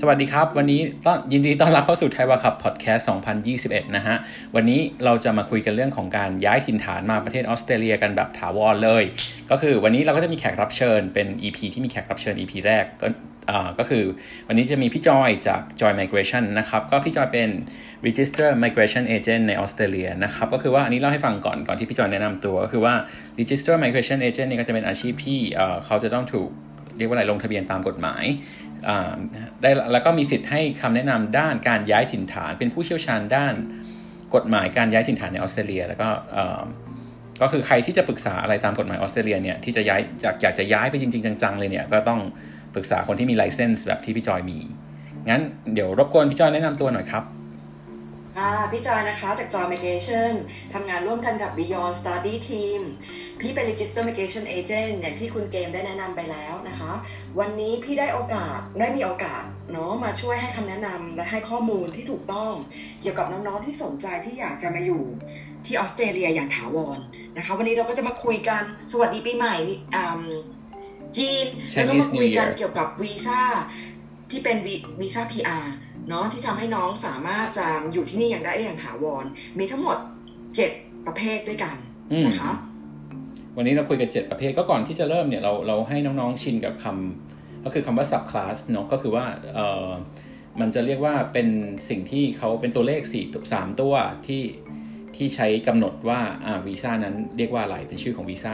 สวัสดีครับวันนี้ยินดีต้อนรับเข้าสู่ไทยวาคับพอดแคสต์2021นะฮะวันนี้เราจะมาคุยกันเรื่องของการย้ายถิ่นฐานมาประเทศออสเตรเลียกันแบบถาวรเลยก็คือวันนี้เราก็จะมีแขกรับเชิญเป็น EP ที่มีแขกรับเชิญ EP แรกก็คือวันนี้จะมีพี่จอยจาก Joy Migration นะครับก็พี่จอยเป็น Register Migration Agent ในออสเตรเลียนะครับก็คือว่าอันนี้เล่าให้ฟังก่อนที่พี่จอยแนะนำตัวก็คือว่า Register Migration Agent นี่ก็จะเป็นอาชีพที่เขาจะต้องถูกเรียกว่าอะไรลงทะเบียนตามกฎหมายได้แล้วก็มีสิทธิ์ให้คำแนะนำด้านการย้ายถิ่นฐานเป็นผู้เชี่ยวชาญด้านกฎหมายการย้ายถิ่นฐานในออสเตรเลียแล้วก็คือใครที่จะปรึกษาอะไรตามกฎหมายออสเตรเลียเนี่ยที่จะย้ายอยากจะย้ายไปจริงๆจังๆเลยเนี่ยก็ต้องปรึกษาคนที่มีไลเซนส์แบบที่พี่จอยมีงั้นเดี๋ยวรบกวนพี่จอยแนะนำตัวหน่อยครับพี่จอยนะคะจาก Joy Migration ทำงานร่วมกันกับ Beyond Study Team พี่เป็น Register Migration Agent อย่างที่คุณเกมได้แนะนำไปแล้วนะคะวันนี้พี่ได้มีโอกาสเนาะมาช่วยให้คำแนะนำและให้ข้อมูลที่ถูกต้องเกี่ยวกับน้องๆที่สนใจที่อยากจะมาอยู่ที่ออสเตรเลียอย่างถาวรนะคะวันนี้เราก็จะมาคุยกันสวัสดีปีใหม่จีนแล้วก็มาคุยกันเกี่ยวกับวีซ่าที่เป็นวีซ่า PRเนาะที่ทำให้น้องสามารถจะอยู่ที่นี่อย่างได้อย่างถาวรมีทั้งหมด7ประเภทด้วยกันนะคะวันนี้เราคุยกัน7ประเภทก็ก่อนที่จะเริ่มเนี่ยเราให้น้องๆชินกับคำก็คือคำว่า subclass เนาะก็คือว่ามันจะเรียกว่าเป็นสิ่งที่เขาเป็นตัวเลข3ตัวที่ใช้กำหนดว่าวีซ่านั้นเรียกว่าอะไรเป็นชื่อของวีซ่า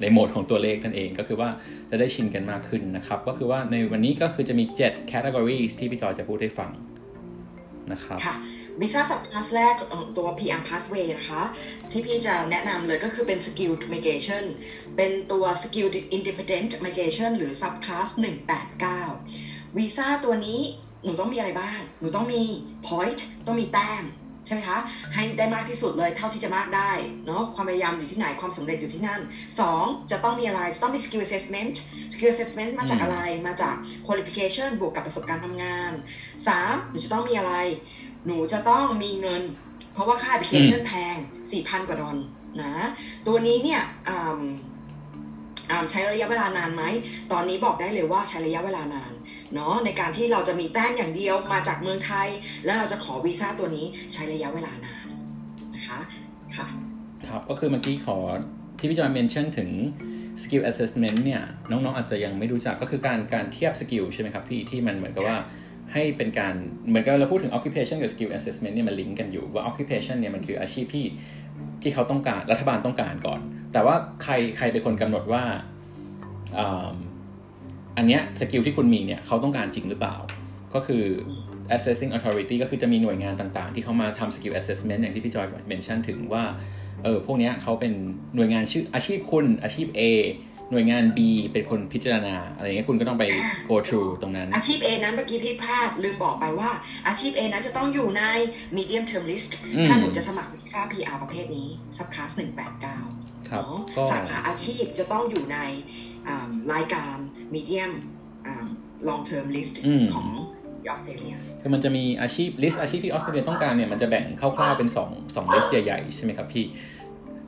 ในโหมดของตัวเลขนั่นเองก็คือว่าจะได้ชินกันมากขึ้นนะครับก็คือว่าในวันนี้ก็คือจะมี7 categories ที่พี่จอยจะพูดให้ฟังนะครับค่ะวีซ่า subclass แรกตัว PR pathway นะคะที่พี่จะแนะนำเลยก็คือเป็น skilled migration เป็นตัว skilled independent migration หรือ subclass 189วีซ่าตัวนี้หนูต้องมีอะไรบ้างหนูต้องมี point ต้องมีแต้มใช่ไหมคะให้ได้มากที่สุดเลยเท่าที่จะมากได้เนาะความพยายามอยู่ที่ไหนความสำเร็จอยู่ที่นั่น2จะต้องมีอะไรจะต้องมี skill assessment skill assessment มาจากอะไรมาจาก qualification บวกกับประสบการณ์ทำงาน3หนูจะต้องมีอะไรหนูจะต้องมีเงินเพราะว่าค่า application แพง 4,000 กว่าดอลนะตัวนี้เนี่ยใช้ระยะเวลานานไหมตอนนี้บอกได้เลยว่าใช้ระยะเวลานานเนาะในการที่เราจะมีแต้มอย่างเดียวมาจากเมืองไทยแล้วเราจะขอวีซ่าตัวนี้ใช้ระยะเวลานานนะคะค่ะครับก็คือเมื่อกี้ขอที่พี่จอยเมนชั่นถึง skill assessment เนี่ยน้องๆ อาจจะยังไม่รู้จักก็คือการเทียบสกิลใช่ไหมครับพี่ที่มันเหมือนกับว่าให้เป็นการเหมือนกับเราพูดถึง occupation กับ skill assessment เนี่ยมันลิงก์กันอยู่ว่า occupation เนี่ยมันคืออาชีพที่เขาต้องการรัฐบาลต้องการก่อนแต่ว่าใครเป็นคนกำหนดว่าอันเนี้ยสกิลที่คุณมีเนี่ยเขาต้องการจริงหรือเปล่าก็คือ assessing authority ก็คือจะมีหน่วยงานต่างๆที่เขามาทำ skill assessment อย่างที่พี่จอยเมนชั่นถึงว่าพวกเนี้ยเขาเป็นหน่วยงานชื่ออาชีพคุณอาชีพ A หน่วยงาน B เป็นคนพิจารณาอะไรเงี้ยคุณก็ต้องไป go through ตรงนั้นอาชีพ A นั้นเมื่อกี้พี่พลาดลืมบอกไปว่าอาชีพ A นั้นจะต้องอยู่ใน medium term list ถ้าหนูจะสมัครวีซ่า PR ประเภทนี้ subclass 189ครับก็สาขาอาชีพจะต้องอยู่ในรายการ medium long term list ของออสเตรเลียคือมันจะมีอาชีพ list อาชีพที่ออสเตรเลียต้องการเนี่ยมันจะแบ่งคร่าวๆเป็น2 list ใหญ่ๆใช่ไหมครับพี่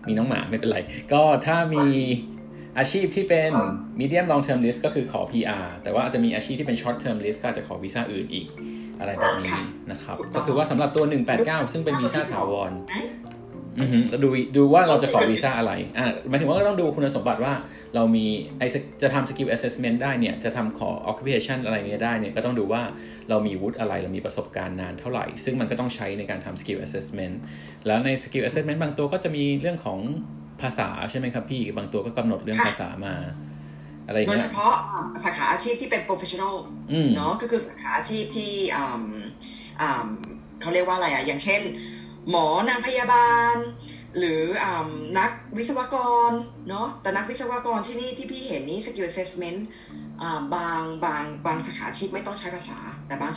มีน้องหมาไม่เป็นไรก็ถ้ามีอาชีพที่เป็น medium long term list ก็คือขอ PR แต่ว่าอาจจะมีอาชีพที่เป็น short term list ก็อาจจะขอวีซ่าอื่นอีกอะไรแบบนี้นะครับก็คือว่าสำหรับตัว189ซึ่งเป็นวีซ่าถาวรดูว่าเราจะขอวีซ่าอะไรหมายถึงว่าก็ต้องดูคุณสมบัติว่าเรามีจะทำสกิลแอสเซสเมนต์ได้เนี่ยจะทำขอ occupation อะไรเนี่ยได้เนี่ยก็ต้องดูว่าเรามีวุฒิอะไรเรามีประสบการณ์นานเท่าไหร่ซึ่งมันก็ต้องใช้ในการทำสกิลแอสเซสเมนต์แล้วในสกิลแอสเซสเมนต์บางตัวก็จะมีเรื่องของภาษาใช่ไหมครับพี่บางตัวก็กำหนดเรื่องภาษามาอะไรเนี่ยโดยเฉพาะสาขาอาชีพที่เป็น professional เนาะก็คือสาขาอาชีพที่เขาเรียกว่าอะไรอะอย่างเช่นหมอนางพยาบาลหรือนักวิศวกรเนาะแต่นักวิศวกรที่นี่ที่พี่เห็นนี้ skill assessment บางสาขาอาชีพไม่ต้องใช้ภาษาแต่บาง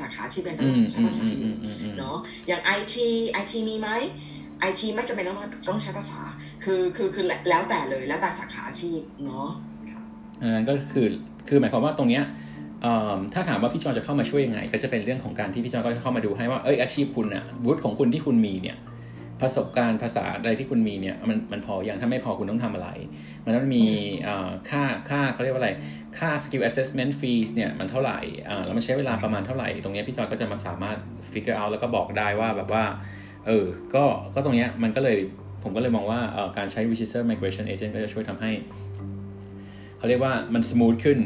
สาขาอาชีพเป็นต้องใช้ภาษาอยู่เนาะอย่าง IT มีไหม IT ไม่จำเป็นต้องใช้ภาษาคือแล้วแต่เลยแล้วแต่สาขาอาชีพเนาะนั่นก็คือหมายความว่าตรงเนี้ยถ้าถามว่าพี่จอยจะเข้ามาช่วยยังไงก็จะเป็นเรื่องของการที่พี่จอยก็จะเข้ามาดูให้ว่าอาชีพคุณน่ะวุฒิของคุณที่คุณมีเนี่ย ประสบการณ์ภาษาอะไรที่คุณมีเนี่ยมันพออย่างถ้าไม่พอคุณต้องทำอะไรมันต้องมีค่าเขาเรียกว่าอะไรค่า skill assessment fees เนี่ยมันเท่าไหร่แล้วมันใช้เวลาประมาณเท่าไหร่ตรงนี้พี่จอยก็จะมาสามารถ figure out แล้วก็บอกได้ว่าแบบว่าก็ตรงเนี้ยมันก็เลยผมก็เลยมองว่าการใช้ register migration agent ก็จะช่วยทำให้เขาเรียกว่ามันสมูทขึ้น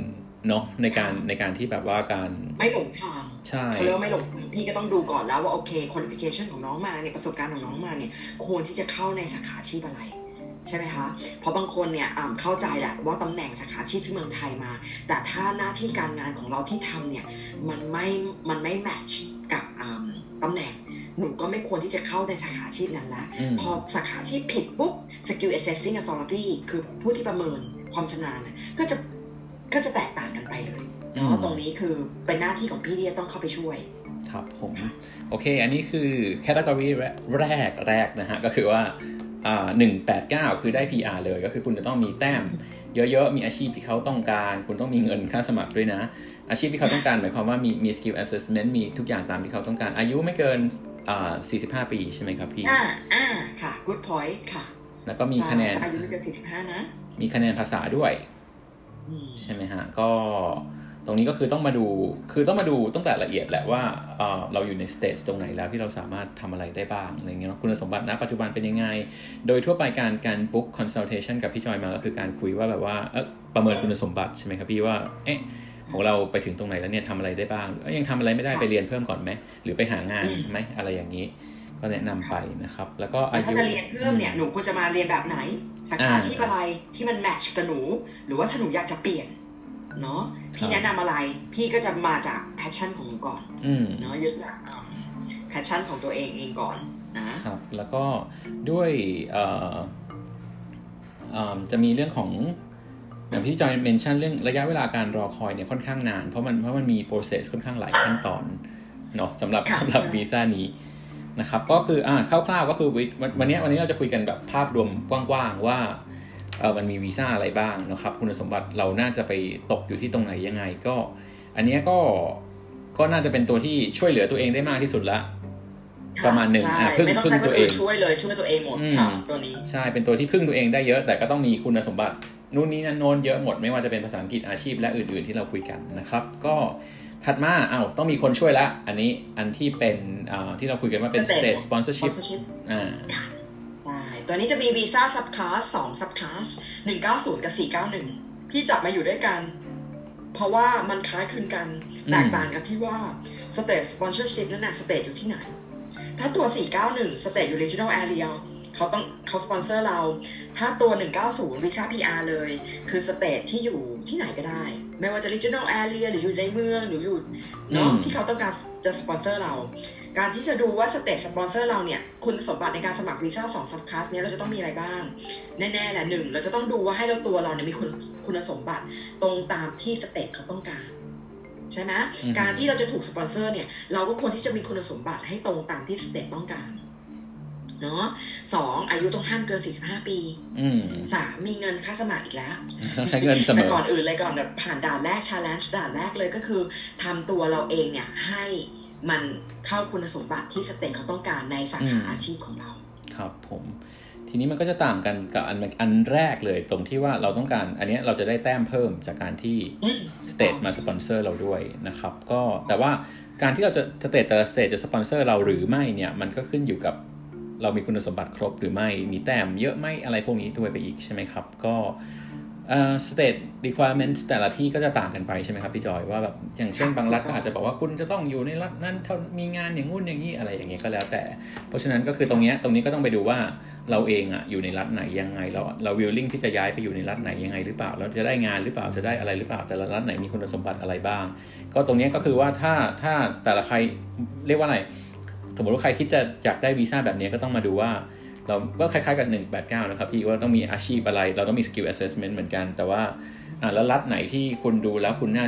เนาะในการที่แบบว่าการไม่หลงทางใช่เขาเรียกว่าไม่หลงพี่ก็ต้องดูก่อนแล้วว่าโอเคqualificationของน้องมาเนี่ยประสบการณ์ของน้องมาเนี่ยควรที่จะเข้าในสาขาอาชีพอะไรใช่ไหมคะเพราะบางคนเนี่ยเข้าใจแหละว่าตำแหน่งสาขาอาชีพที่เมืองไทยมาแต่ถ้าหน้าที่การงานของเราที่ทำเนี่ยมันไม่แมทช์กับตำแหน่งหนูก็ไม่ควรที่จะเข้าในสาขาอาชีพนั้นละพอสาขาอาชีพผิดปุ๊บ skill assessing authority คือผู้ที่ประเมินความชำนาญก็จะแตกต่างกันไปเลยเพราะตรงนี้คือเป็นหน้าที่ของพี่ที่จะต้องเข้าไปช่วยครับผมโอเคอันนี้คือแคตตากรีแรกนะฮะก็คือว่า189คือได้ PR เลยก็คือคุณจะต้องมีแต้มเยอะๆมีอาชีพที่เขาต้องการคุณต้องมีเงินค่าสมัครด้วยนะอาชีพที่เขาต้องการหมายความว่ามี skill assessment มีทุกอย่างตามที่เขาต้องการอายุไม่เกิน45 ปีใช่ไหมครับพี่ค่ะ good point ค่ะแล้วก็มีคะแนนอายุไม่เกิน45นะมีคะแนนภาษาด้วยใช่ไหมฮะก็ตรงนี้ก็คือต้องมาดูตั้งแต่ละเอียดแหละว่าเราอยู่ในสเตจตรงไหนแล้วที่เราสามารถทำอะไรได้บ้างอะไรเงี้ยคุณสมบัติณปัจจุบันเป็นยังไงโดยทั่วไปการบุ๊กคอนซัลเทชันกับพี่จอยมาก็คือการคุยว่าแบบว่าประเมินคุณสมบัติใช่ไหมครับพี่ว่าของเราไปถึงตรงไหนแล้วเนี่ยทำอะไรได้บ้างยังทำอะไรไม่ได้ไปเรียนเพิ่มก่อนไหมหรือไปหางานไหมอะไรอย่างนี้ก็แนะนำไปนะครับแล้วก็ถ้าจะเรียนเพิ่มเนี่ยหนูควรจะมาเรียนแบบไหนสาขาอาชีพอะไรที่มันแมทช์กับหนูหรือว่าถ้าหนูอยากจะเปลี่ยนเนาะพี่แนะนำอะไรพี่ก็จะมาจากแพชชั่นของหนูก่อนเนาะยึดหลักแพชชั่นของตัวเองก่อนนะครับแล้วก็ด้วยจะมีเรื่องของอย่างที่จอยเมนชั่นเรื่องระยะเวลาการรอคอยเนี่ยค่อนข้างนานเพราะมันมีโปรเซสค่อนข้างหลายขั้นตอนเนาะสำหรับวีซ่านี้นะครับก็คือคร่าวๆก็คือวันนี้เราจะคุยกันแบบภาพรวมกว้างๆว่ามันมีวีซ่าอะไรบ้างนะครับคุณสมบัติเราน่าจะไปตกอยู่ที่ตรงไหนยังไงก็อันนี้ก็น่าจะเป็นตัวที่ช่วยเหลือตัวเองได้มากที่สุดละประมาณหนึ่งพึ่งตัวเองช่วยเลยช่วยตัวเองหมดตัวนี้ใช่เป็นตัวที่พึ่งตัวเองได้เยอะแต่ก็ต้องมีคุณสมบัตินู่นนี่นั่นโน้นเยอะหมดไม่ว่าจะเป็นภาษาอังกฤษอาชีพและอื่นๆที่เราคุยกันนะครับก็ถัดมาต้องมีคนช่วยละอันนี้อันที่เป็นที่เราคุยกันว่าเป็น State Sponsorship ตัวนี้จะมีวีซ่า Subclass 2 Subclass 190 กับ 491พี่จับมาอยู่ด้วยกันเพราะว่ามันคล้ายคลึงกันแตกต่างกันที่ว่า State Sponsorship นั้นน่ะ State อยู่ที่ไหนถ้าตัว 491 State อยู่ Regional Area เขาสปอนเซอร์เราถ้าตัว190วีซ่า PR เลยคือ State ที่อยู่ที่ไหนก็ได้ไม่ว่าจะ regional area หรืออยู่ในเมืองหรืออยู่เนาะที่เขาต้องการจะสปอนเซอร์เราการที่จะดูว่าสเตทสปอนเซอร์เราเนี่ยคุณสมบัติในการสมัครวีซ่า2 subclass เนี่ยเราจะต้องมีอะไรบ้างแน่ๆแหละ1เราจะต้องดูว่าให้เราตัวเราเนี่ยมีคุณสมบัติตรงตามที่สเตทเขาต้องการใช่ไหมการที่เราจะถูกสปอนเซอร์เนี่ยเราก็ควรที่จะมีคุณสมบัติให้ตรงตามที่สเตทต้องการเนาะ2อายุต้องห้ามเกิน45ปี3มีเงินค่าสมัครอีกแล้วใช้เงินเสมอแต่ก่อนอื่นเลยก่อนแบบผ่านด่านแรก challenge ด่านแรกเลยก็คือทำตัวเราเองเนี่ยให้มันเข้าคุณสมบัติที่สเต็งเขาต้องการในสาขาอาชีพของเราครับผมทีนี้มันก็จะต่างกันกับอันแรกเลยตรงที่ว่าเราต้องการอันนี้เราจะได้แต้มเพิ่มจากการที่สเตทมาสปอนเซอร์เราด้วยนะครับก็แต่ว่าการที่เราจะสเตทแต่ละสเตทจะสปอนเซอร์เราหรือไม่เนี่ยมันก็ขึ้นอยู่กับเรามีคุณสมบัติครบหรือไม่มีแต้มเยอะไหมอะไรพวกนี้ด้วยไปอีกใช่ไหมครับก็state requirements แต่ละที่ก็จะต่างกันไปใช่ไหมครับพี่จอยว่าแบบอย่างเช่นบางรัฐก็อาจจะบอกว่าคุณจะต้องอยู่ในรัฐนั้นมีงานอย่างงู้นอย่างนี้อะไรอย่างเงี้ยก็แล้วแต่เพราะฉะนั้นก็คือตรงนี้ก็ต้องไปดูว่าเราเองอะอยู่ในรัฐไหนยังไงเรา willing ที่จะย้ายไปอยู่ในรัฐไหนยังไงหรือเปล่าเราจะได้งานหรือเปล่าจะได้อะไรหรือเปล่าแต่ละรัฐไหนมีคุณสมบัติอะไรบ้างก็ตรงนี้ก็คือว่าถ้าแต่ละใครเรียกว่าอะไรสมมติว่าใครคิดจะอยากได้วีซ่าแบบนี้ก็ต้องมาดูว่าเราก็คล้ายๆกับ189นะครับพี่ว่าต้องมีอาชีพอะไรเราต้องมี skill assessment เหมือนกันแต่ว่าแล้วรัฐไหนที่คุณดูแล้วคุณน่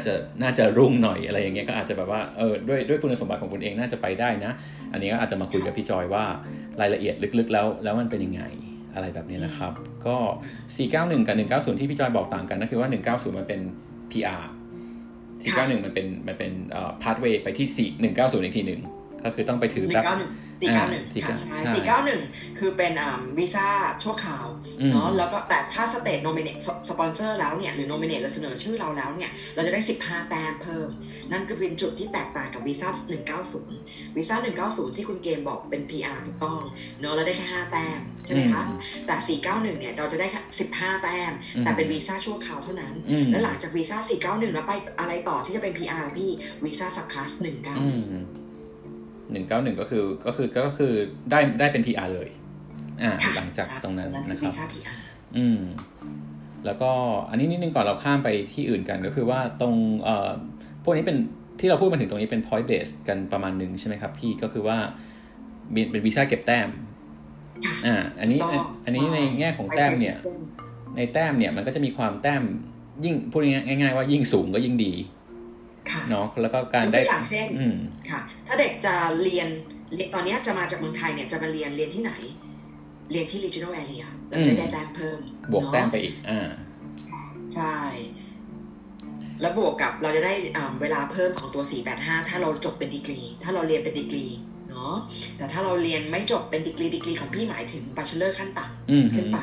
าจะรุ่งหน่อยอะไรอย่างเงี้ยก็อาจจะแบบว่าด้วยคุณสมบัติของคุณเองน่าจะไปได้นะอันนี้ก็อาจจะมาคุยกับพี่จอยว่ารายละเอียดลึกๆแล้วมันเป็นยังไงอะไรแบบนี้นะครับก็491กับ190ที่พี่จอยบอกต่างกันก็คือว่า190มันเป็น PR 491มันเป็นpathway ไปที่4 190อีกทีนึง ก็คือต้องไปถือแบบ491คือเป็นวีซ่าชั่วคราวเนาะแล้วก็แต่ถ้าสเตทโนมิเนตสปอนเซอร์แล้วเนี่ยหรือโนมิเนตเราเสนอชื่อเราแล้วเนี่ยเราจะได้15แต้มเพิ่มนั่นก็เป็นจุดที่แตกต่างกับวีซ่า190วีซ่า190ที่คุณเกมบอกเป็น PR ถูกต้องเนาะเราได้แค่5แต้มใช่ไหมคะแต่491เนี่ยเราจะได้15แต้มแต่เป็นวีซ่าชั่วคราวเท่านั้นแล้วหลังจากวีซ่า491แล้วไปอะไรต่อที่จะเป็น PR พี่วีซ่าซับคลาส191ก็คือได้เป็น PR เลยหลังจากตรงนั้นนะครับแล้วก็อันนี้นิดนึงก่อนเราข้ามไปที่อื่นกันก็คือว่าตรงพวกนี้เป็นที่เราพูดมาถึงตรงนี้เป็น point based กันประมาณนึงใช่ไหมครับพี่ก็คือว่าเป็นวีซ่าเก็บแต้มอันนี้ในแง่ของแต้มเนี่ยในแต้มเนี่ยมันก็จะมีความแต้มยิ่งพูดง่ายๆว่ายิ่งสูงก็ยิ่งดีเนาะแล้วก็การได้อย่างเช่นค่ะถ้าเด็กจะเรียนตอนนี้จะมาจากเมืองไทยเนี่ยจะมาเรียนที่ไหนเรียนที่ regional area แล้วจะได้แต้มเพิ่มบวกแต้มไปอีกใช่แล้วบวกกับเราจะได้เวลาเพิ่มของตัว485ถ้าเราจบเป็นดีกรีถ้าเราเรียนเป็นดีกรีเนาะแต่ถ้าเราเรียนไม่จบเป็นดีกรีของพี่หมายถึง bachelor ขั้นต่ำขึ้นไป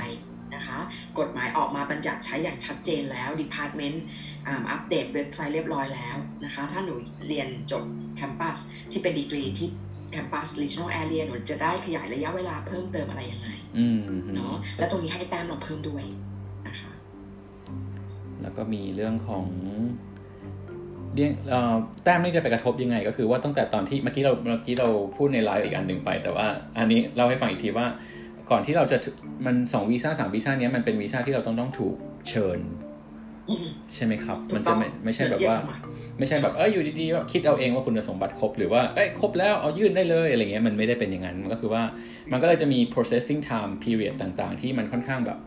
นะคะกฎหมายออกมาบัญญัติใช้อย่างชัดเจนแล้ว departmentอัปเดตเว็บไซต์เรียบร้อยแล้วนะคะถ้าหนูเรียนจบแคมปัสที่เป็นดีกรีที่แคมปัส regional area หนูจะได้ขยายระยะเวลาเพิ่มเติมอะไรยังไงเนาะและตรงนี้ให้แต้มเราเพิ่มด้วยนะคะแล้วก็มีเรื่องของแต้มนี่จะไปกระทบยังไงก็คือว่าตั้งแต่ตอนที่เมื่อกี้เราพูดในไลฟ์อีกอันหนึ่งไปแต่ว่าอันนี้เล่าให้ฟังอีกทีว่าก่อนที่เราจะมัน2วีซ่า3วีซ่าเนี้ยมันเป็นวีซ่าที่เราต้องถูกเชิญใช่ไหมครับมันจะไม่ใช่แบบว่าไม่ใช่แบบอยู่ดีๆแบบคิดเอาเองว่าคุณสมบัติครบหรือว่าครบแล้วเอายื่นได้เลยอะไรเงี้ยมันไม่ได้เป็นอย่างนั้นมันก็คือว่ามันก็เลยจะมี processing time period ต่างๆที่มันค่อนข้างแบบ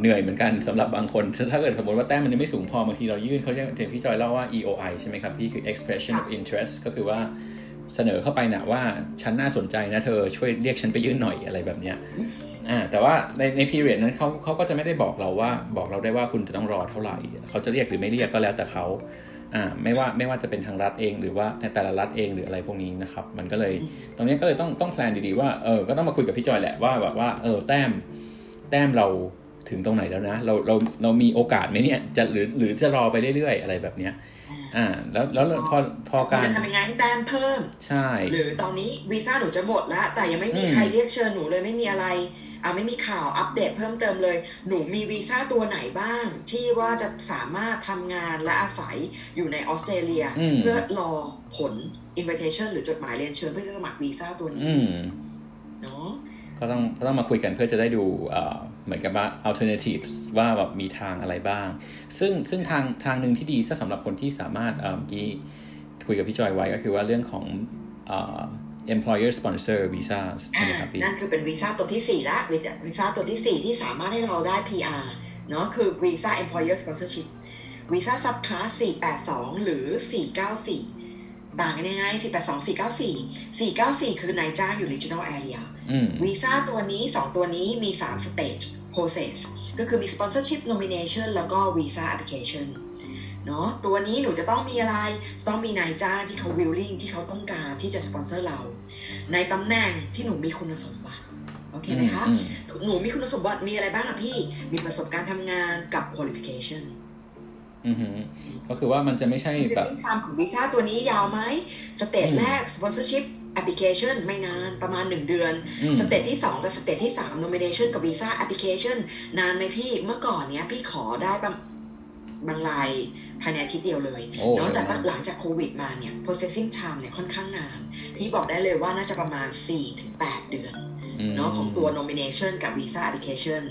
เหนื่อยเหมือนกันสำหรับบางคนถ้าเกิดสมมติว่าแต้มมันยังไม่สูงพอบางทีเรายื่นเขาเรียกถึงพี่จอยเล่าว่า EOI ใช่ไหมครับพี่คือ expression of interest ก็คือว่าเสนอเข้าไปนะว่าฉันน่าสนใจนะเธอช่วยเรียกฉันไปยื่นหน่อยอะไรแบบเนี้ยแต่ว่าใน period นั้นเขาก็จะไม่ได้บอกเราได้ว่าคุณจะต้องรอเท่าไหร่เขาจะเรียกหรือไม่เรียกก็แล้วแต่เขาไม่ว่าจะเป็นทางรัฐเองหรือว่าแต่ละรัฐเองหรืออะไรพวกนี้นะครับมันก็เลยตรงนี้ก็เลยต้องแพลนดีๆว่าก็ต้องมาคุยกับพี่จอยแหละว่าแบบว่าแต้มเราถึงตรงไหนแล้วนะเรามีโอกาสไหมเนี่ยจะหรือจะรอไปเรื่อยๆอะไรแบบเนี้ยแล้วพอการจะทำยังไงให้แต้มเพิ่มใช่หรือตอนนี้วีซ่าหนูจะหมดแล้วแต่ยังไม่มีใครเรียกเชิญหนูเลยไม่มีอะไรไม่มีข่าวอัปเดตเพิ่มเติมเลยหนูมีวีซ่าตัวไหนบ้างที่ว่าจะสามารถทำงานและอาศัยอยู่ในออสเตรเลียเพื่อรอผล invitation หรือจดหมายเรียนเชิญเพื่อจะสมัครวีซ่าตัวนี้เนาะก็ต้องมาคุยกันเพื่อจะได้ดูเหมือนกับว่า alternatives ว่าแบบมีทางอะไรบ้างซึ่งทางนึงที่ดีสำหรับคนที่สามารถกี้คุยกับพี่จอยไว้ก็คือว่าเรื่องของemployer sponsor visa นะครับนั่นคือเป็นวีซ่าตัวที่4ละวีซ่าตัวที่4ที่สามารถให้เราได้ PR เนาะคือวีซ่า employer sponsorship วีซ่า subclass 482หรือ494ต่างกันยังไง482 494 494คือนายจ้างอยู่ regional area วีซ่าตัวนี้2ตัวนี้มี3 stage process ก็คือมี sponsorship nomination แล้วก็ visa applicationเนาะตัวนี้หนูจะต้องมีอะไรต้องมีนายจ้างที่เขาวิลลิ่งที่เขาต้องการที่จะสปอนเซอร์เราในตำแหน่งที่หนูมีคุณสมบัติโอเคไหมคะหนูมีคุณสมบัติมีอะไรบ้างพี่มีประสบการณ์ทำงานกับ qualification ก็คือว่ามันจะไม่ใช่แบบทำของวีซ่าตัวนี้ยาวไหมสเตจแรก sponsorship application ไม่นานประมาณ1เดือนสเตจที่2กับสเตจที่3 nomination กับ visa application นานไหมพี่เมื่อก่อนเนี้ยพี่ขอได้บางรายภายในอาทิตย์เดียวเลยเนาะแต่หลังจากโควิดมาเนี่ย processing time เนี่ยค่อนข้างนานพี่บอกได้เลยว่าน่าจะประมาณ 4-8 เดือนเนาะของตัว nomination กับ visa application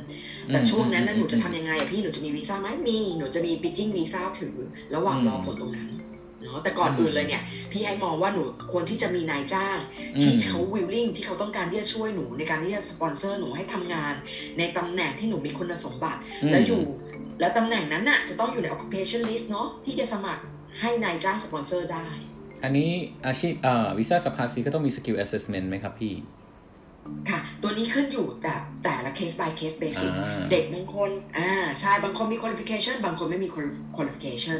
แต่ช่วงนั้นน่ะหนูจะทำยังไงพี่หนูจะมีวีซ่าไหมมีหนูจะมี bidding visa ถือระหว่างรอผลตรงนั้นเนาะแต่ก่อนอื่นเลยเนี่ยพี่ให้มองว่าหนูควรที่จะมีนายจ้างที่เขา willing ที่เขาต้องการที่จะช่วยหนูในการที่จะ sponsor หนูให้ทำงานในตำแหน่งที่หนูมีคุณสมบัติแล้วตำแหน่งนั้นน่ะจะต้องอยู่ใน occupation list เนาะที่จะสมัครให้นายจ้างสปอนเซอร์ได้อันนี้อาชีพวีซ่าสปาซีก็ต้องมี skill assessment ไหมครับพี่ ค่ะตัวนี้ขึ้นอยู่แต่ละ case by case basis เด็กบางคนใช่บางคนมี qualification บางคนไม่มี qualification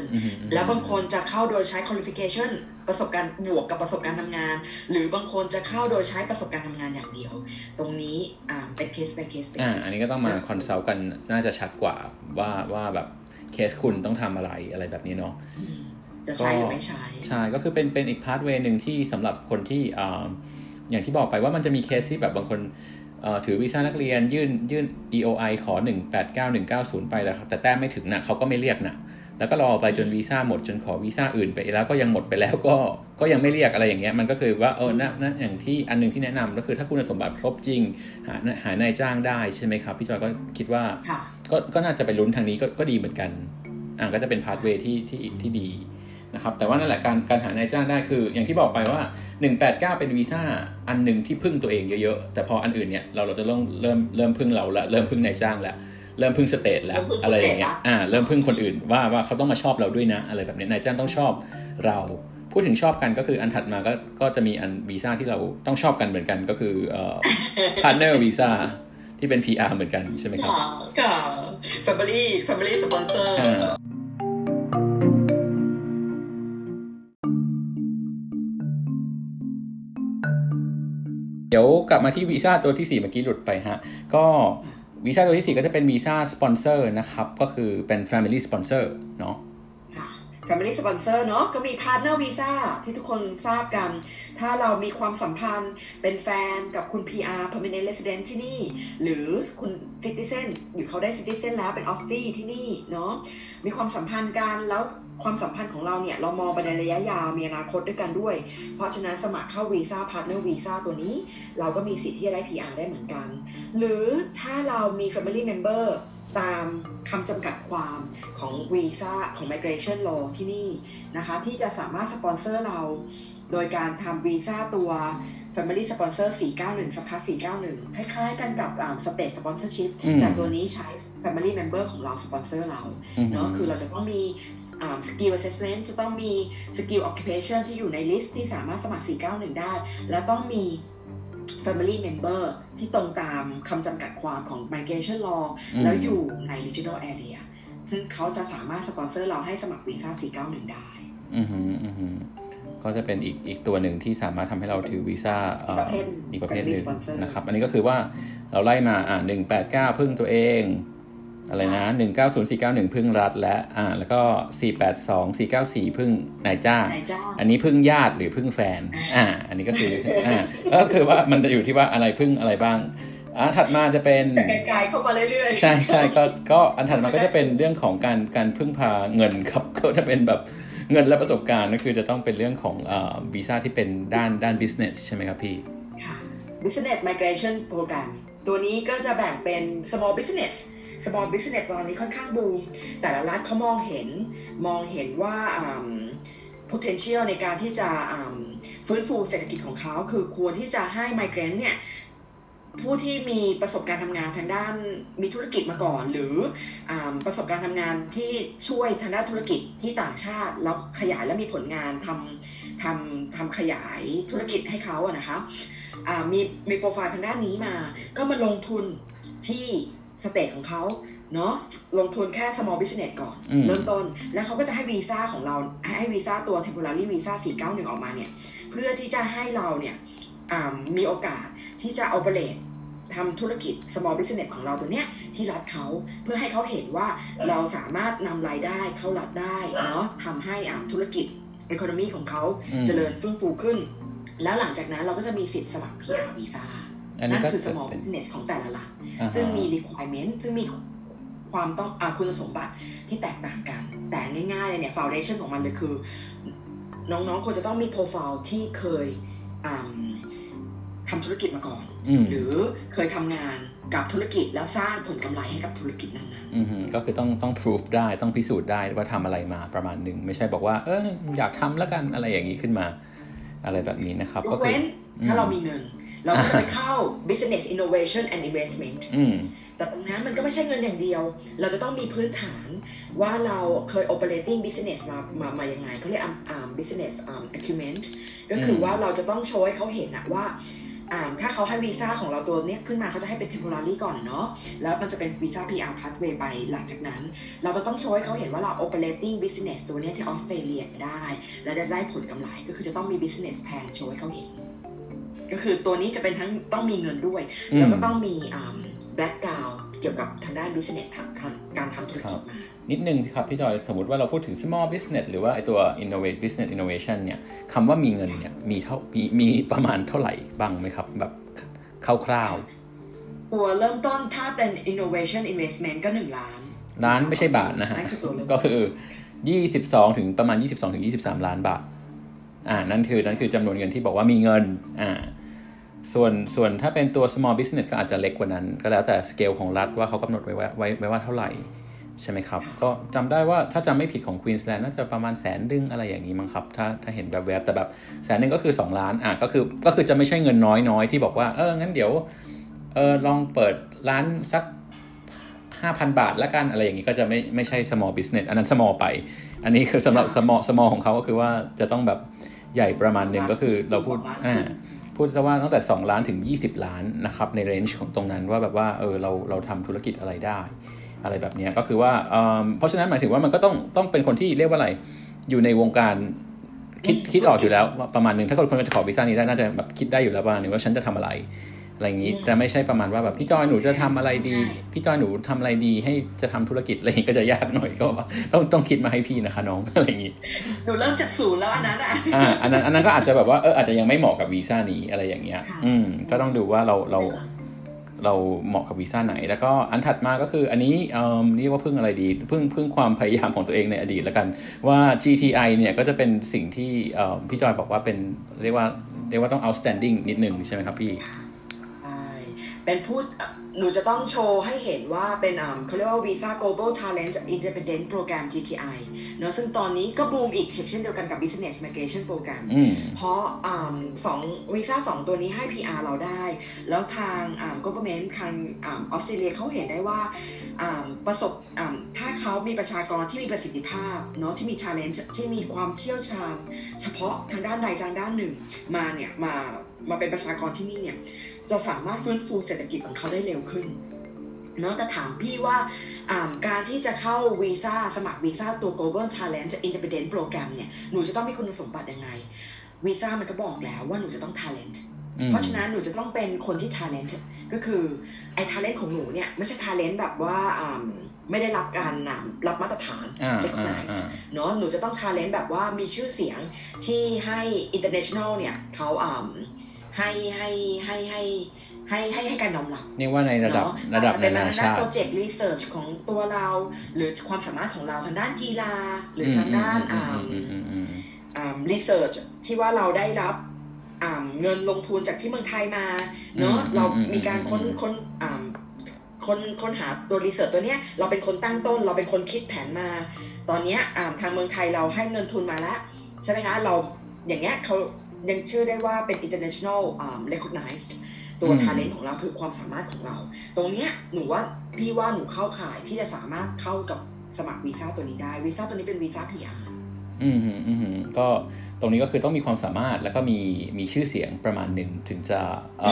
แล้วบางคนจะเข้าโดยใช้ qualification ประสบการณ์บวกกับประสบการณ์ทำงานหรือบางคนจะเข้าโดยใช้ประสบการณ์ทำงานอย่างเดียวตรงนี้เป็น case by case basis อันนี้ก็ต้องมา consult กันน่าจะชัดกว่าว่าแบบเคสคุณต้องทำอะไรแบบนี้เนาะจะใช้หรือไม่ใช้ใช่ก็คือเป็นอีกพาร์ทเวย์หนึ่งที่สำหรับคนที่อย่างที่บอกไปว่ามันจะมีเคสที่แบบบางคนถือวีซ่านักเรียนยื่น EOI ขอ189190ไปแล้วครับแต่แต้มไม่ถึงนะเขาก็ไม่เรียกนะแล้วก็รอไปจนวีซ่าหมดจนขอวีซ่าอื่นไปแล้วก็ยังหมดไปแล้วก็ยังไม่เรียกอะไรอย่างเงี้ยมันก็คือว่านั่นอย่างที่อันนึงที่แนะนำก็คือถ้าคุณสมบัติครบจริงหานายจ้างได้ใช่ไหมครับพี่จอยก็คิดว่าก็น่าจะไปลุ้นทางนี้ก็ดีเหมือนกันก็จะเป็นพาสเวย์ที่ดีนะครับแต่ว่านั่นแหละการหานายจ้างได้คืออย่างที่บอกไปว่า189เป็นวีซ่าอันนึงที่พึ่งตัวเองเยอะๆแต่พออันอื่นเนี่ยเราจะต้องเริ่มพึ่งเราละเริ่มพึ่งนายจ้างละเริ่มพึ่งสเตทแล้วอะไรอย่างเงี้ยเริ่มพึ่งคนอื่นว่าเขาต้องมาชอบเราด้วยนะอะไรแบบนี้นายจ้างต้องชอบเราพูดถึงชอบกันก็คืออันถัดมาก็จะมีอันวีซ่าที่เราต้องชอบกันเหมือนกันก็คือpartner visa ที่เป็น PR เหมือนกันใช่ไหมครับค่ะ family sponsorเดี๋ยวกลับมาที่วีซ่าตัวที่4เมื่อกี้หลุดไปฮะก็วีซ่าตัวที่4ก็จะเป็นวีซ่าสปอนเซอร์นะครับก็คือเป็น Family Sponsor เนาะ Family Sponsor เนาะก็มี Partner Visa ที่ทุกคนทราบกันถ้าเรามีความสัมพันธ์เป็นแฟนกับคุณ PR Permanent Resident ที่นี่หรือคุณ Citizen อยู่เขาได้ Citizen แล้วเป็น Office ที่นี่เนาะมีความสัมพันธ์กันแล้วความสัมพันธ์ของเราเนี่ยเรามองไปในระยะยาวมีอนาคตด้วยกันด้วยเพราะฉะนั้นสมัครเข้าวีซ่าพาร์ทเนอร์วีซ่าตัวนี้เราก็มีสิทธิ์ที่จะได้ PR ได้เหมือนกันหรือถ้าเรามี Family Member ตามคำจำกัดความของวีซ่าของ Migration Law ที่นี่นะคะที่จะสามารถสปอนเซอร์เราโดยการทำวีซ่าตัว Family Sponsor 491 491คล้ายๆกันกับState Sponsorship แต่ตัวนี้ใช้ Family Member ของเราสปอนเซอร์เราเนาะคือเราจะต้องมีskill assessment จะต้องมี skill occupation ที่อยู่ในลิสต์ที่สามารถสมัคร491ได้แล้วต้องมี family member ที่ตรงตามคำจำกัดความของ migration law แล้วอยู่ใน regional area ซึ่งเขาจะสามารถสปอนเซอร์เราให้สมัครวีซ่า491ได้ก็จะเป็นอีกตัวหนึ่งที่สามารถทำให้เราถือวีซ่าอีกประเภทหนึ่งนะครับอันนี้ก็คือว่าเราไล่มา189พึ่งตัวเองอะไรนะ190491พึ่งรัฐและแล้วก็482494พึ่งนายจ้างอันนี้พึ่งญาติหรือพึ่งแฟนอันนี้ก็คือก็คือว่ามันจะอยู่ที่ว่าอะไรพึ่งอะไรบ้างถัดมาจะเป็นไกลๆเข้ามาเรื่อยๆใช่ๆก็อันถัดมาก็จะเป็นเรื่องของการพึ่งพาเงินครับก็จะเป็นแบบเงินและประสบการณ์ก็คือจะต้องเป็นเรื่องของวีซ่าที่เป็นด้าน business ใช่มั้ยครับพี่ค่ะ business migration program ตัวนี้ก็จะแบ่งเป็น small business ตอนนี้ค่อนข้างบูมแต่ละร้านเขามองเห็นว่าpotential ในการที่จะฟื้นฟูเศรษฐกิจของเขาคือควรที่จะให้ migrant เนี่ยผู้ที่มีประสบการณ์ทำงานทางด้านมีธุรกิจมาก่อนหรือประสบการณ์ทำงานที่ช่วยทางด้านธุรกิจที่ต่างชาติแล้วขยายและมีผลงานทำขยายธุรกิจให้เขาอะนะคะมีโปรไฟล์ทางด้านนี้มาก็มาลงทุนที่สเตทของเขาเนาะลงทุนแค่ small business ก่อนเริ่มต้นแล้วเขาก็จะให้วีซ่าของเราให้วีซ่าตัว temporary visa 491ออกมาเนี่ยเพื่อที่จะให้เราเนี่ยมีโอกาสที่จะ operate ทำธุรกิจ small business ของเราตัวเนี้ยที่รัฐเขาเพื่อให้เขาเห็นว่าเราสามารถนำรายได้เข้ารัฐได้เนาะทำให้ธุรกิจ economy ของเขาเจริญฟื้นฟูขึ้นแล้วหลังจากนั้นเราก็จะมีสิทธิ์สมัคร PR visaนั่นคือ small business ของแต่ละหลักซึ่งมี requirement ซึ่งมีความต้องคุณสมบัติที่แตกต่างกันแต่ง่ายๆเลยเนี่ย foundation ของมันเลยคือน้องๆควรจะต้องมี profile ที่เคยทำธุรกิจมาก่อนหรือเคยทำงานกับธุรกิจแล้วสร้างผลกำไรให้กับธุรกิจนั้นๆก็คือต้อง proof ได้ต้องพิสูจน์ได้ว่าทำอะไรมาประมาณนึงไม่ใช่บอกว่าอยากทำแล้วกันอะไรอย่างนี้ขึ้นมาอะไรแบบนี้นะครับก็คือถ้าเรามีเงินเราก็ไปเข้า business innovation and investment แต่ตรงนั้นมันก็ไม่ใช่เงินอย่างเดียวเราจะต้องมีพื้นฐานว่าเราเคย operating business มายังไงเขาเรียกbusiness acumen ก็คือว่าเราจะต้องโชว์ให้เขาเห็นว่า ถ้าเขาให้วีซ่าของเราตัวนี้ขึ้นมาเขาจะให้เป็น temporary ก่อนเนาะแล้วมันจะเป็นวีซ่า PR pathway ไปหลังจากนั้นเราจะต้องโชว์ให้เขาเห็นว่าเรา operating business ตัวนี้ที่ออสเตรเลียได้และได้ผลกำไรก็คือจะต้องมี business plan โชว์ให้เขาเห็นก็คือตัวนี้จะเป็นทั้งต้องมีเงินด้วยแล้วก็ต้องมี background เกี่ยวกับทางด้าน business การทำธุรกิจมานิดนึงครับพี่จอยสมมติว่าเราพูดถึง small business หรือว่าไอตัว innovate business innovation เนี่ยคำว่ามีเงินเนี่ยมีประมาณเท่าไหร่บ้างไหมครับแบบคร่าวๆตัวเริ่มต้นถ้าเป็น innovation investment ก็1 ล้านไม่ใช่บาทนะฮะก็คือ22ถึงประมาณ22ถึง23ล้านบาทนั่นคือจำนวนเงินที่บอกว่ามีเงินส่วนถ้าเป็นตัว small business ก็อาจจะเล็กกว่านั้นก็แล้วแต่ scale ของรัฐว่าเขากำหนดไว้ว่าเท่าไหร่ใช่ไหมครับก็จำได้ว่าถ้าจำไม่ผิดของ Queensland น่าจะประมาณ100,000อะไรอย่างนี้มั้งครับถ้าเห็นแบบแต่แบบ100,000ก็คือ2ล้านก็คือจะไม่ใช่เงินน้อยที่บอกว่างั้นเดี๋ยวลองเปิดร้านสัก 5,000 บาทละกันอะไรอย่างนี้ก็จะไม่ใช่ small business อันนั้น small ไปอันนี้คือสำหรับ small ของเขาก็คือว่าจะต้องแบบใหญ่ประมาณนึงก็คือเราพูดซะว่าตั้งแต่2ล้านถึง20ล้านนะครับในเรนจ์ของตรงนั้นว่าแบบว่าเราทำธุรกิจอะไรได้อะไรแบบนี้ก็คือว่า เพราะฉะนั้นหมายถึงว่ามันก็ต้องเป็นคนที่เรียกว่าอะไรอยู่ในวงการคิดออกอยู่แล้วประมาณนึงถ้าคนจะขอวีซ่านี้ได้น่าจะแบบคิดได้อยู่แล้วประมาณนึงว่าฉันจะทำอะไรอย่างนี้แต่ไม่ใช่ประมาณว่าแบบพี่จอยหนูจะทำอะไรดีพี่จอยหนูทำอะไรดีให้จะทำธุรกิจอะไรก็จะยากหน่อยก็ต้องคิดมาให้พี่นะคะน้องอะไรอย่างนี้หนูเริ่มจากศูนย์แล้วอันนั้นก็อาจจะแบบว่าอาจจะยังไม่เหมาะกับวีซ่านี้อะไรอย่างเงี้ยก็ต้องดูว่าเราเหมาะกับวีซ่าไหนแล้วก็อันถัดมาก็คืออันนี้เรียกว่าพึ่งอะไรดีพึ่งความพยายามของตัวเองในอดีตแล้วกันว่า GTI เนี่ยก็จะเป็นสิ่งที่พี่จอยบอกว่าเป็นเรียกว่าต้อง outstanding นิดนึงใช่ไหมครับพี่ใช่เป็นผู้หนูจะต้องโชว์ให้เห็นว่าเป็นเขาเรียกว่า Visa Global Talent Independent Program GTI เนอะซึ่งตอนนี้ก็บูมอีกเช่นเดียวกันกับ Business Migration Program เพราะ2 Visa 2ตัวนี้ให้ PR เราได้แล้วทางGovernment ทางออสเตรเลียเขาเห็นได้ว่าถ้าเขามีประชากรที่มีประสิทธิภาพเนาะที่มี talent ที่มีความเชี่ยวชาญเฉพาะทางด้านใดทางด้านหนึ่งมาเนี่ยมาเป็นประชากรที่นี่เนี่ยจะสามารถฟื้นฟูเศรษฐกิจของเขาได้เร็วขึ้นเนาะแต่ถามพี่ว่าการที่จะเข้าวีซ่าสมัครวีซ่าตัว Global Talent Independent Program เนี่ยหนูจะต้องมีคุณสมบัติยังไงวีซ่ามันก็บอกแล้วว่าหนูจะต้อง talent เพราะฉะนั้นหนูจะต้องเป็นคนที่ talent ก็คือไอ้ talent ของหนูเนี่ยไม่ใช่ talent แบบว่าไม่ได้รับการรับมาตรฐานrecognize เนาะหนูจะต้อง talent แบบว่ามีชื่อเสียงที่ให้ international เนี่ยเขาให้การยอมรับนี่ว่าในระดับนานาชาติโปรเจกต์รีเสิร์ชของตัวเราหรือความสามารถของเราทางด้านกีฬาหรือทางด้านรีเสิร์ชที่ว่าเราได้รับเงินลงทุนจากที่เมืองไทยมาเนาะเรามีการค้นหาตัวรีเสิร์ชตัวเนี้ยเราเป็นคนตั้งต้นเราเป็นคนคิดแผนมาตอนเนี้ยทางเมืองไทยเราให้เงินทุนมาแล้วใช่ไหมคะเราอย่างเงี้ยเขายังชื่อได้ว่าเป็น international recognized ตัว talent ของเราคือความสามารถของเราตรงเนี้ยหนูว่าพี่ว่าหนูเข้าข่ายที่จะสามารถเข้ากับสมัครวีซ่าตัวนี้ได้วีซ่าตัวนี้เป็นวีซ่า PR ก็ตรงนี้ก็คือต้องมีความสามารถแล้วก็มีชื่อเสียงประมาณนึงถึงจะ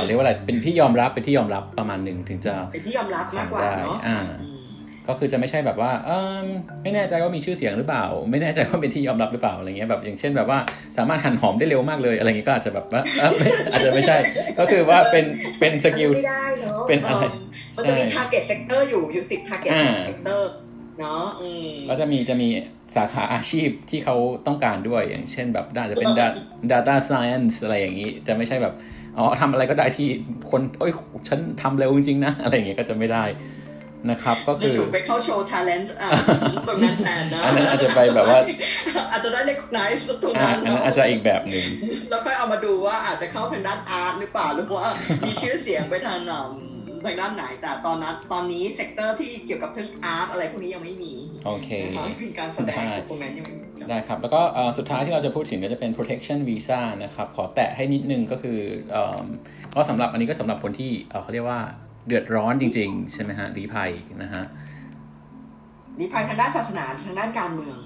เรียกว่าอะไรเป็นที่ยอมรับประมาณนึงถึงจะเป็นที่ยอมรับมากกว่าเนาะก็คือจะไม่ใช่แบบว่าไม่แน่ใจว่ามีชื่อเสียงหรือเปล่าไม่แน่ใจว่าเป็นที่ยอมรับหรือเปล่าอะไรเงี้ยแบบอย่างเช่นแบบว่าสามารถหั่นหอมได้เร็วมากเลยอะไรเงี้ยก็อาจจะแบบว่าอาจจะไม่ใช่ก็คือว่าเป็นสกิลเป็นอะไรมันจะมี target sector อยู่10 target sector เนาะก็จะมีสาขาอาชีพที่เขาต้องการด้วยอย่างเช่นแบบน่าจะเป็น data science อะไรอย่างนี้จะไม่ใช่แบบทำอะไรก็ได้ที่คนฉันทำเร็วจริงๆนะอะไรเงี้ยก็จะไม่ได้นะครับก็คือไปเข้าโชว์ talent ตรงนั้นแทนนะอันนั้นอาจจะไปแบบว่าอาจจะได้ recognize ตรงนั้นอันนั้นอาจจะอีกแบบนึงแล้วค่อยเอามาดูว่าอาจจะเข้าทางด้านอาร์ตหรือเปล่าหรือว่ามีชื่อเสียงไปทางด้านไหนแต่ตอนนี้เซกเตอร์ที่เกี่ยวกับเรื่องอาร์ตอะไรพวกนี้ยังไม่มีโอเคการแสดง performance ยังไม่มีได้ครับแล้วก็สุดท้ายที่เราจะพูดถึงก็จะเป็น protection visa นะครับขอแตะให้นิดนึงก็คือก็สำหรับอันนี้ก็สำหรับคนที่เขาเรียกว่าเดือดร้อนจริงๆใช่ไหมฮะลี้ภัยนะฮะลี้ภัยทางด้านศาสนาทางด้านการเมือง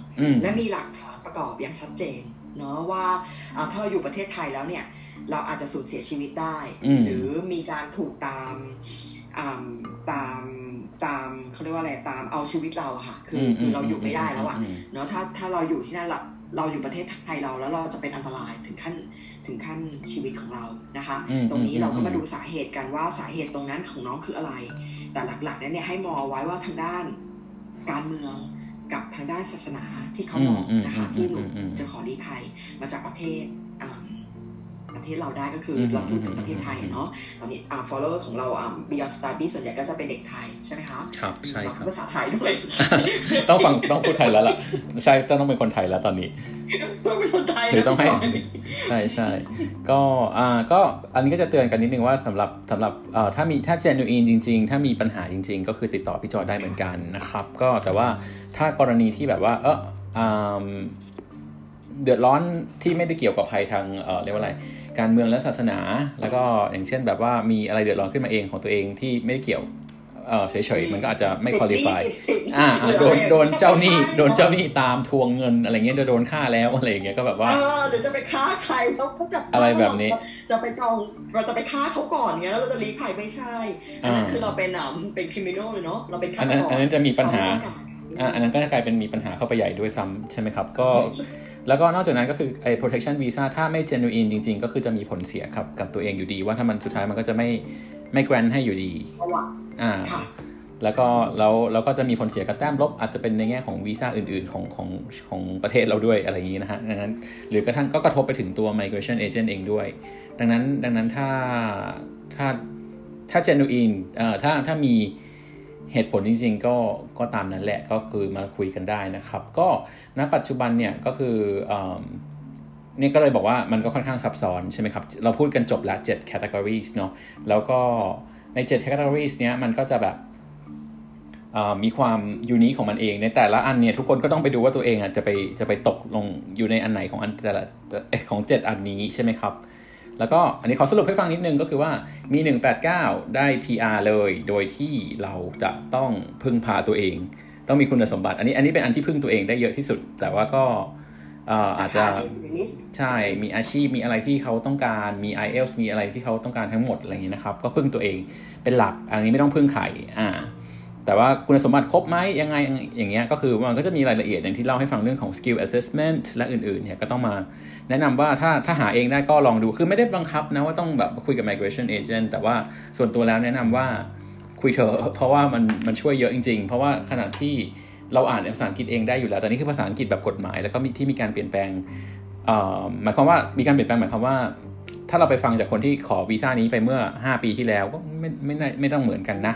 และมีหลักฐานประกอบอย่างชัดเจนเนาะว่าถ้าเราอยู่ประเทศไทยแล้วเนี่ย เราอาจจะสูญเสียชีวิตได้หรือมีการถูกตามเขาเรียกว่าอะไรตามเอาชีวิตเราค่ะคือเราอยู่ไม่ได้แล้วอ่ะเนาะถ้าเราอยู่ที่นั่นเราอยู่ประเทศไทยเราแล้วเราจะเป็นอันตรายถึงขั้นชีวิตของเรานะคะตรงนี้เราก็มาดูสาเหตุกันว่าสาเหตุตรงนั้นของน้องคืออะไรแต่หลักๆเนี่ยให้มองไว้ว่าทางด้านการเมืองกับทางด้านศาสนาที่เขามองนะคะที่หนูจะขอรีภัยมาจากประเทศเราได้ก็คือเราพูดถึงประเทศไทยเนาะตอนนี้follower ของเราBeyond Study ส่วนใหญ่ก็จะเป็นเด็กไทยใช่ไหมคะครับใช่ครับภาษาไทยด้วยต้องพูดไทยแล้วล่ะใช่ต้องเป็นคนไทยแล้วตอนนี้ต้องเป็นคนไทยหรือต้องให้ใช่ๆก็อันนี้ก็จะเตือนกันนิดนึงว่าสำหรับถ้า genuine จริงๆถ้ามีปัญหาจริงๆก็คือติดต่อพี่จอยได้เหมือนกันนะครับก็แต่ว่าถ้ากรณีที่แบบว่าเดือดร้อนที่ไม่ได้เกี่ยวกับภัยทางเรียกว่าอะไรการเมืองและศาสนาแล้วก็อย่างเช่นแบบว่ามีอะไรเดือดร้อนขึ้นมาเองของตัวเองที่ไม่ได้เกี่ยวเฉยๆมันก็อาจจะไม่ควอลิฟายโดนเจ้าหนี้โดนเจ้าหนี้ตามทวงเงินอะไรเงี้ยโดนฆ่าแล้วอะไรเงี้ยก็แบบว่าเดี๋ยวจะไปฆ่าใครแล้วเขาจับอะไรแบบนี้จะไปจองเราจะไปฆ่าเขาก่อนเงี้ยแล้วเราจะรีภัยไม่ใช่อันนั้นคือเราเป็นคริมินอลเลยเนาะเราเป็นฆาตกรอันนั้นจะมีปัญหาอันนั้นก็จะกลายเป็นมีปัญหาเข้าไปใหญ่ด้วยซ้ำใช่ไหมครับก็แล้วก็นอกจากนั้นก็คือไอ้ protection visa ถ้าไม่ genuine จริงๆก็คือจะมีผลเสียครับกับตัวเองอยู่ดีว่าถ้ามันสุดท้ายมันก็จะไม่ grant ให้อยู่ดีแล้วก็จะมีผลเสียกับแต้มลบอาจจะเป็นในแง่ของวีซ่าอื่นๆของประเทศเราด้วยอะไรอย่างนี้นะฮะดังนั้นหรือกระทั่งก็กระทบไปถึงตัว migration agent เองด้วยดังนั้นถ้า genuine ถ้ามีเหตุผลจริงๆก็ตามนั้นแหละก็คือมาคุยกันได้นะครับก็ณปัจจุบันเนี่ยก็คือนี่ก็เลยบอกว่ามันก็ค่อนข้างซับซ้อนใช่ไหมครับเราพูดกันจบละ7 categories เนาะแล้วก็ใน7 categories เนี้ยมันก็จะแบบมีความยูนิคของมันเองในแต่ละอันเนี่ยทุกคนก็ต้องไปดูว่าตัวเองอ่ะจะไปตกลงอยู่ในอันไหนของอันแต่ละของ7อันนี้ใช่ไหมครับแล้วก็อันนี้ขอสรุปให้ฟังนิดนึงก็คือว่ามี189ได้ PR เลยโดยที่เราจะต้องพึ่งพาตัวเองต้องมีคุณสมบัติอันนี้เป็นอันที่พึ่งตัวเองได้เยอะที่สุดแต่ว่าก็อาจจะใช่มีอาชีพมีอะไรที่เขาต้องการมี IELTS มีอะไรที่เขาต้องการทั้งหมดอะไรอย่างนี้นะครับก็พึ่งตัวเองเป็นหลักอันนี้ไม่ต้องพึ่งใครแต่ว่าคุณสมบัติครบไหมยังไงอย่างเงี้ยก็คือมันก็จะมีรายละเอียดอย่างที่เล่าให้ฟังเรื่องของ skill assessment และอื่นๆเนี่ยก็ต้องมาแนะนำว่าถ้าหาเองได้ก็ลองดูคือไม่ได้บังคับนะว่าต้องแบบคุยกับ migration agent แต่ว่าส่วนตัวแล้วแนะนำว่าคุยเถอะเพราะว่ามันช่วยเยอะจริงๆเพราะว่าขณะที่เราอ่านภาษาอังกฤษเองได้อยู่แล้วแต่นี่คือภาษาอังกฤษแบบกฎหมายแล้วก็ที่มีการเปลี่ยนแปลงหมายความว่ามีการเปลี่ยนแปลงหมายความว่าถ้าเราไปฟังจากคนที่ขอวีซ่านี้ไปเมื่อ5ปีที่แล้วก็ไม่ต้องเหมือนกันนะ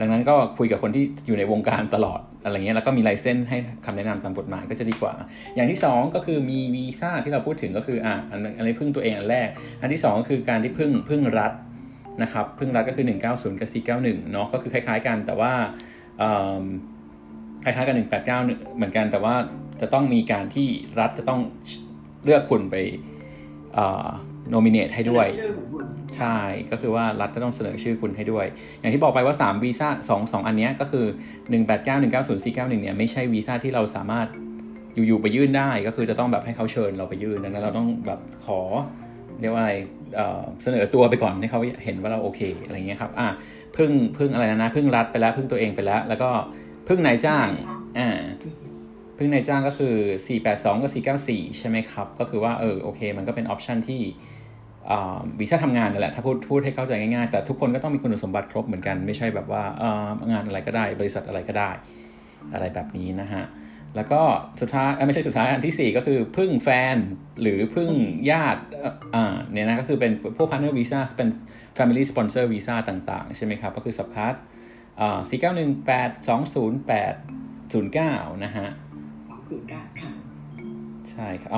ดังนั้นก็คุยกับคนที่อยู่ในวงการตลอดอะไรเงี้ยแล้วก็มีไลเซนส์ให้คำแนะนำตามกฎหมายก็จะดีกว่าอย่างที่2ก็คือมีวีซ่าที่เราพูดถึงก็คืออันนี้พึ่งตัวเองอันแรกอันที่2ก็คือการที่พึ่งรัฐนะครับพึ่งรัฐก็คือ190กับ491เนาะก็คือคล้ายๆกันแต่ว่าคล้ายๆกัน189เหมือนกันแต่ว่าจะต้องมีการที่รัฐจะต้องเลือกคุณไปnominate ให้ด้วยใช่ก็คือว่ารัฐก็ต้องเสนอชื่อคุณให้ด้วยอย่างที่บอกไปว่า3วีซ่า2อันเนี้ยก็คือ189 190 491เนี่ยไม่ใช่วีซ่าที่เราสามารถอยู่ๆไปยื่นได้ก็คือจะต้องแบบให้เขาเชิญเราไปยื่นดังนั้นเราต้องแบบขอเรียกว่าอะไรเสนอตัวไปก่อนให้เขาเห็นว่าเราโอเคอะไรเงี้ยครับพึ่งอะไรนะพึ่งรัฐไปแล้วพึ่งตัวเองไปแล้วแล้วก็พึ่งนายจ้างพึ่งนายจ้างก็คือ482กับ494ใช่ไหมครับก็คือว่าโอเคมันก็เป็นออปชันที่วีซ่าทำงานนั่นแหละถ้าพูดให้เข้าใจง่ายๆแต่ทุกคนก็ต้องมีคุณสมบัติครบเหมือนกันไม่ใช่แบบว่างานอะไรก็ได้บริษัทอะไรก็ได้อะไรแบบนี้นะฮะแล้วก็สุดท้ายไม่ใช่สุดท้ายอันที่4ก็คือพึ่งแฟนหรือพึ่งญาติเนี่ยนะก็คือเป็นพวก partner visa เป็น family sponsor visa ต่างๆใช่ไหมครับก็คือ subclass 4918200809 นะฮะ309ค่ะใช่ครับ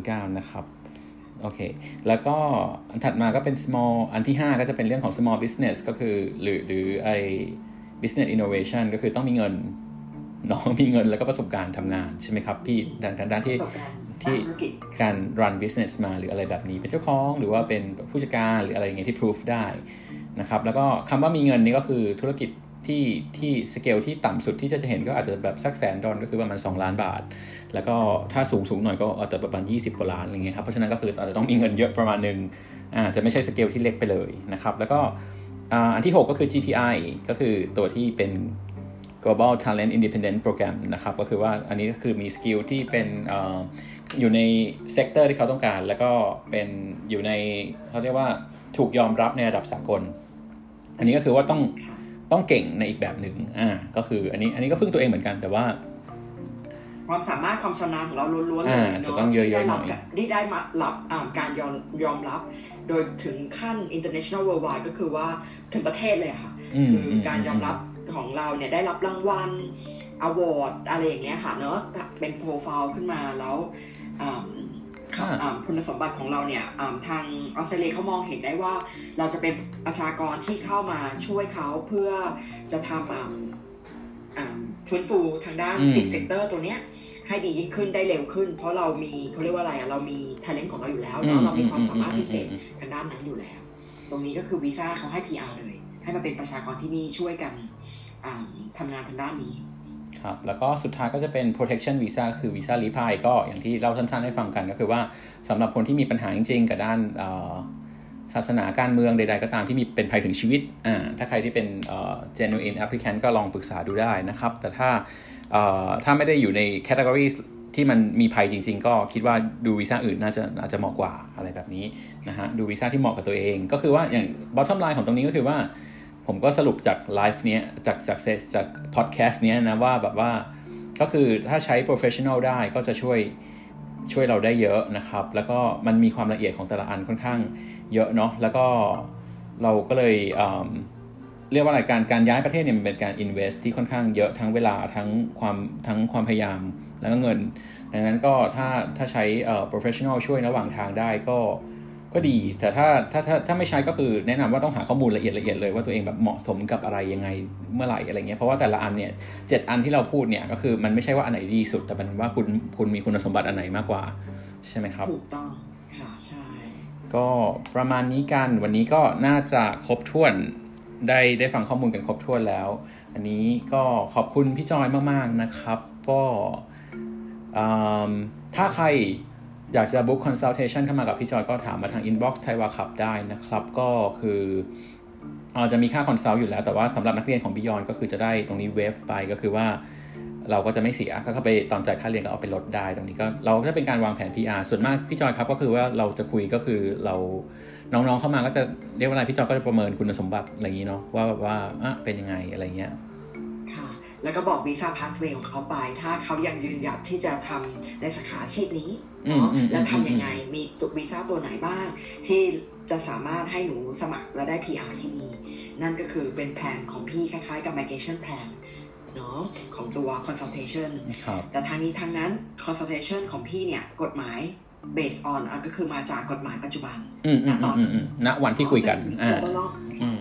309นะครับโอเคแล้วก็อันถัดมาก็เป็น small อันที่5ก็จะเป็นเรื่องของ small business ก็คือหรือไอ้ business innovation ก็คือต้องมีเงินน้องมีเงินแล้วก็ประสบการณ์ทำงานใช่ไหมครับพี่ด้านที่การ run business มาหรืออะไรแบบนี้เป็นเจ้าของหรือว่าเป็นผู้จัดการหรืออะไรอย่างเงี้ยที่ proof ได้นะครับแล้วก็คำว่ามีเงินนี่ก็คือธุรกิจ ที่สเกลที่ต่ำสุดที่จะเห็นก็อาจจะแบบสัก$100,000ก็คือประมาณ$2 ล้านแล้วก็ถ้าสูงหน่อยก็อาจจะประมาณ20 กว่าล้านอะไรเงี้ยครับเพราะฉะนั้นก็คืออาจจะต้องมีเงินเยอะประมาณนึงจะไม่ใช่สเกลที่เล็กไปเลยนะครับแล้วก็อันที่6ก็คือ GTI ก็คือตัวที่เป็น Global Talent Independent Program นะครับก็คือว่าอันนี้ก็คือมีสกิลที่เป็นอยู่ในเซกเตอร์ที่เขาต้องการแล้วก็เป็นอยู่ในเขาเรียกว่าถูกยอมรับในระดับสากลอันนี้ก็คือว่าต้องเก่งในอีกแบบหนึ่งก็คืออันนี้ก็พึ่งตัวเองเหมือนกันแต่ว่าความสามารถความชำนาญของเราล้วนๆเลยเนาะที่ได้รับการยอมรับโดยถึงขั้น international worldwide ก็คือว่าถึงประเทศเลยค่ะคือการยอมรับของเราเนี่ยได้รับรางวัล award อะไรอย่างเงี้ยค่ะเนาะเป็นโปรไฟล์ขึ้นมาแล้วคุณสมบัติของเราเนี่ยทางออสเตรเลียเขามองเห็นได้ว่าเราจะเป็นประชากรที่เข้ามาช่วยเขาเพื่อจะทำฟื้นฟูทางด้าน10เซกเตอร์ตัวเนี้ยให้ดียิ่งขึ้นได้เร็วขึ้นเพราะเรามีเขาเรียกว่าอะไรเรามี talent ของเราอยู่แล้วเนาะเรามีความสามารถพิเศษทางด้านนั้นอยู่แล้วตรงนี้ก็คือวีซ่าเขาให้ PR เลยให้มาเป็นประชากรที่นี่ช่วยกันทำงานทางด้านนี้ครับแล้วก็สุดท้ายก็จะเป็น protection visa คือวีซ่าลี้ภัยก็อย่างที่เราสั้นๆให้ฟังกันก็คือว่าสำหรับคนที่มีปัญหาจริงๆกับด้านศาสนาการเมืองใดๆก็ตามที่มีเป็นภัยถึงชีวิตถ้าใครที่เป็นgenuine applicant ก็ลองปรึกษาดูได้นะครับแต่ถ้าไม่ได้อยู่ใน category ที่มันมีภัยจริงๆก็คิดว่าดูวีซ่าอื่นน่าจะเหมาะกว่าอะไรแบบนี้นะฮะดูวีซ่าที่เหมาะกับตัวเองก็คือว่าอย่าง bottom line ของตรงนี้ก็คือว่าผมก็สรุปจากไลฟ์เนี้ยจากพอดแคสต์เนี้ยนะว่าแบบว่าก็คือถ้าใช้ professional ได้ก็จะช่วยเราได้เยอะนะครับแล้วก็มันมีความละเอียดของแต่ละอันค่อนข้างเยอะเนาะแล้วก็เราก็เลยเรียกว่าอะไรการย้ายประเทศเนี่ยมันเป็นการ invest ที่ค่อนข้างเยอะทั้งเวลาทั้งความพยายามแล้วก็เงินดังนั้นก็ถ้าใช้professional ช่วยระหว่างทางได้ก็ดีแต่ถ้าไม่ใช้ก็คือแนะนำว่าต้องหาข้อมูลละเอียดเลยว่าตัวเองแบบเหมาะสมกับอะไรยังไงเมื่อไหร่อะไรเงี้ยเพราะว่าแต่ละอันเนี่ย7อันที่เราพูดเนี่ยก็คือมันไม่ใช่ว่าอันไหนดีสุดแต่มันว่าคุณมีคุณสมบัติอันไหนมากกว่าใช่ไหมครับถูกต้องค่ะใช่ก็ประมาณนี้กันวันนี้ก็น่าจะครบถ้วนได้ฟังข้อมูลกันครบถ้วนแล้วอันนี้ก็ขอบคุณพี่จอยมากๆนะครับก็ถ้าใครอยากจะ book consultation เข้ามากับพี่จอยก็ถามมาทาง inbox ไทยวาขับได้นะครับก็คือจะมีค่า consult อยู่แล้วแต่ว่าสำหรับนักเรียนของ Beyond ก็คือจะได้ตรงนี้ waive ไปก็คือว่าเราก็จะไม่เสียก็เข้าไปตอนจ่ายค่าเรียนก็เอาไปลดได้ตรงนี้ก็เราก็จะเป็นการวางแผน PR ส่วนมากพี่จอยครับก็คือว่าเราจะคุยก็คือเราน้องๆเข้ามาก็จะเรียกว่าอะไรพี่จอยก็จะประเมินคุณสมบัติอะไรอย่างงี้เนาะว่าแบบว่าเป็นยังไงอะไรเงี้ยค่ะแล้วก็บอกวีซ่าพาสเวย์ของเขาไปถ้าเขายังยืนหยัดที่จะทำในสาขาอาชีพนี้เนาะแล้วทำยังไงมีวีซ่าตัวไหนบ้างที่จะสามารถให้หนูสมัครและได้ PR ที่นี่นั่นก็คือเป็นแผนของพี่คล้ายๆกับ Migration Plan เนาะของตัว Consultation แต่ทางนี้ทางนั้น Consultation ของพี่เนี่ยกฎหมาย based on ก็คือมาจากกฎหมายปัจจุบันณวันที่คุยกัน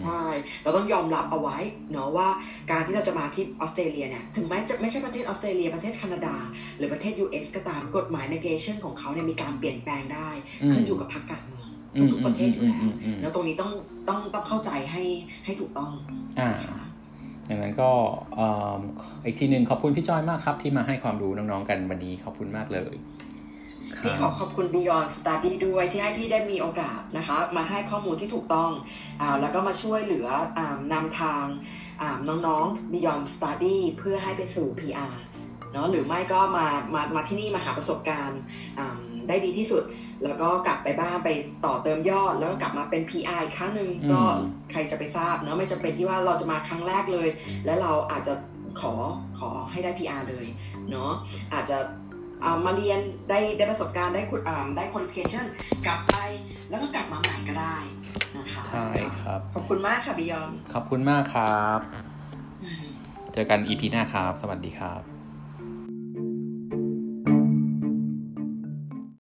ใช่เราต้องยอมรับเอาไว้เนาะว่าการที่เราจะมาที่ออสเตรเลียเนี่ยถึงแม้จะไม่ใช่ประเทศออสเตรเลียประเทศแคนาดาหรือประเทศ US ก็ตามกฎหมาย migration ของเขาเนี่ยมีการเปลี่ยนแปลงได้ขึ้นอยู่กับพรรคการเมืองทุกประเทศอยู่แล้วแล้วตรงนี้ต้องเข้าใจให้ถูกต้องค่ะดังนั้นก็อีกทีนึงขอบคุณพี่จอยมากครับที่มาให้ความรู้น้องๆกันวันนี้ขอบคุณมากเลยพี่ขอบคุณ Beyond Study ด้วยที่ให้พี่ได้มีโอกาสนะคะมาให้ข้อมูลที่ถูกต้องแล้วก็มาช่วยเหลือนำทางน้องๆ Beyond Study เพื่อให้ไปสู่ PR เนาะหรือไม่ก็มาที่นี่มาหาประสบการณ์ได้ดีที่สุดแล้วก็กลับไปบ้านไปต่อเติมยอดแล้วก็กลับมาเป็น PR อีกครั้งนึงก็ใครจะไปทราบเนาะไม่จำเป็นที่ว่าเราจะมาครั้งแรกเลยและเราอาจจะขอให้ได้ PR เลยเนาะอาจจะมาเรียนได้ประสบการณ์ได้คุณได้ qualification กลับไปแล้วก็กลับมาใหม่ก็ได้นะคะใช่ครับขอบคุณมากค่ะบิยอนขอบคุณมากครับเจอกัน EP หน้าครับสวัสดีครับ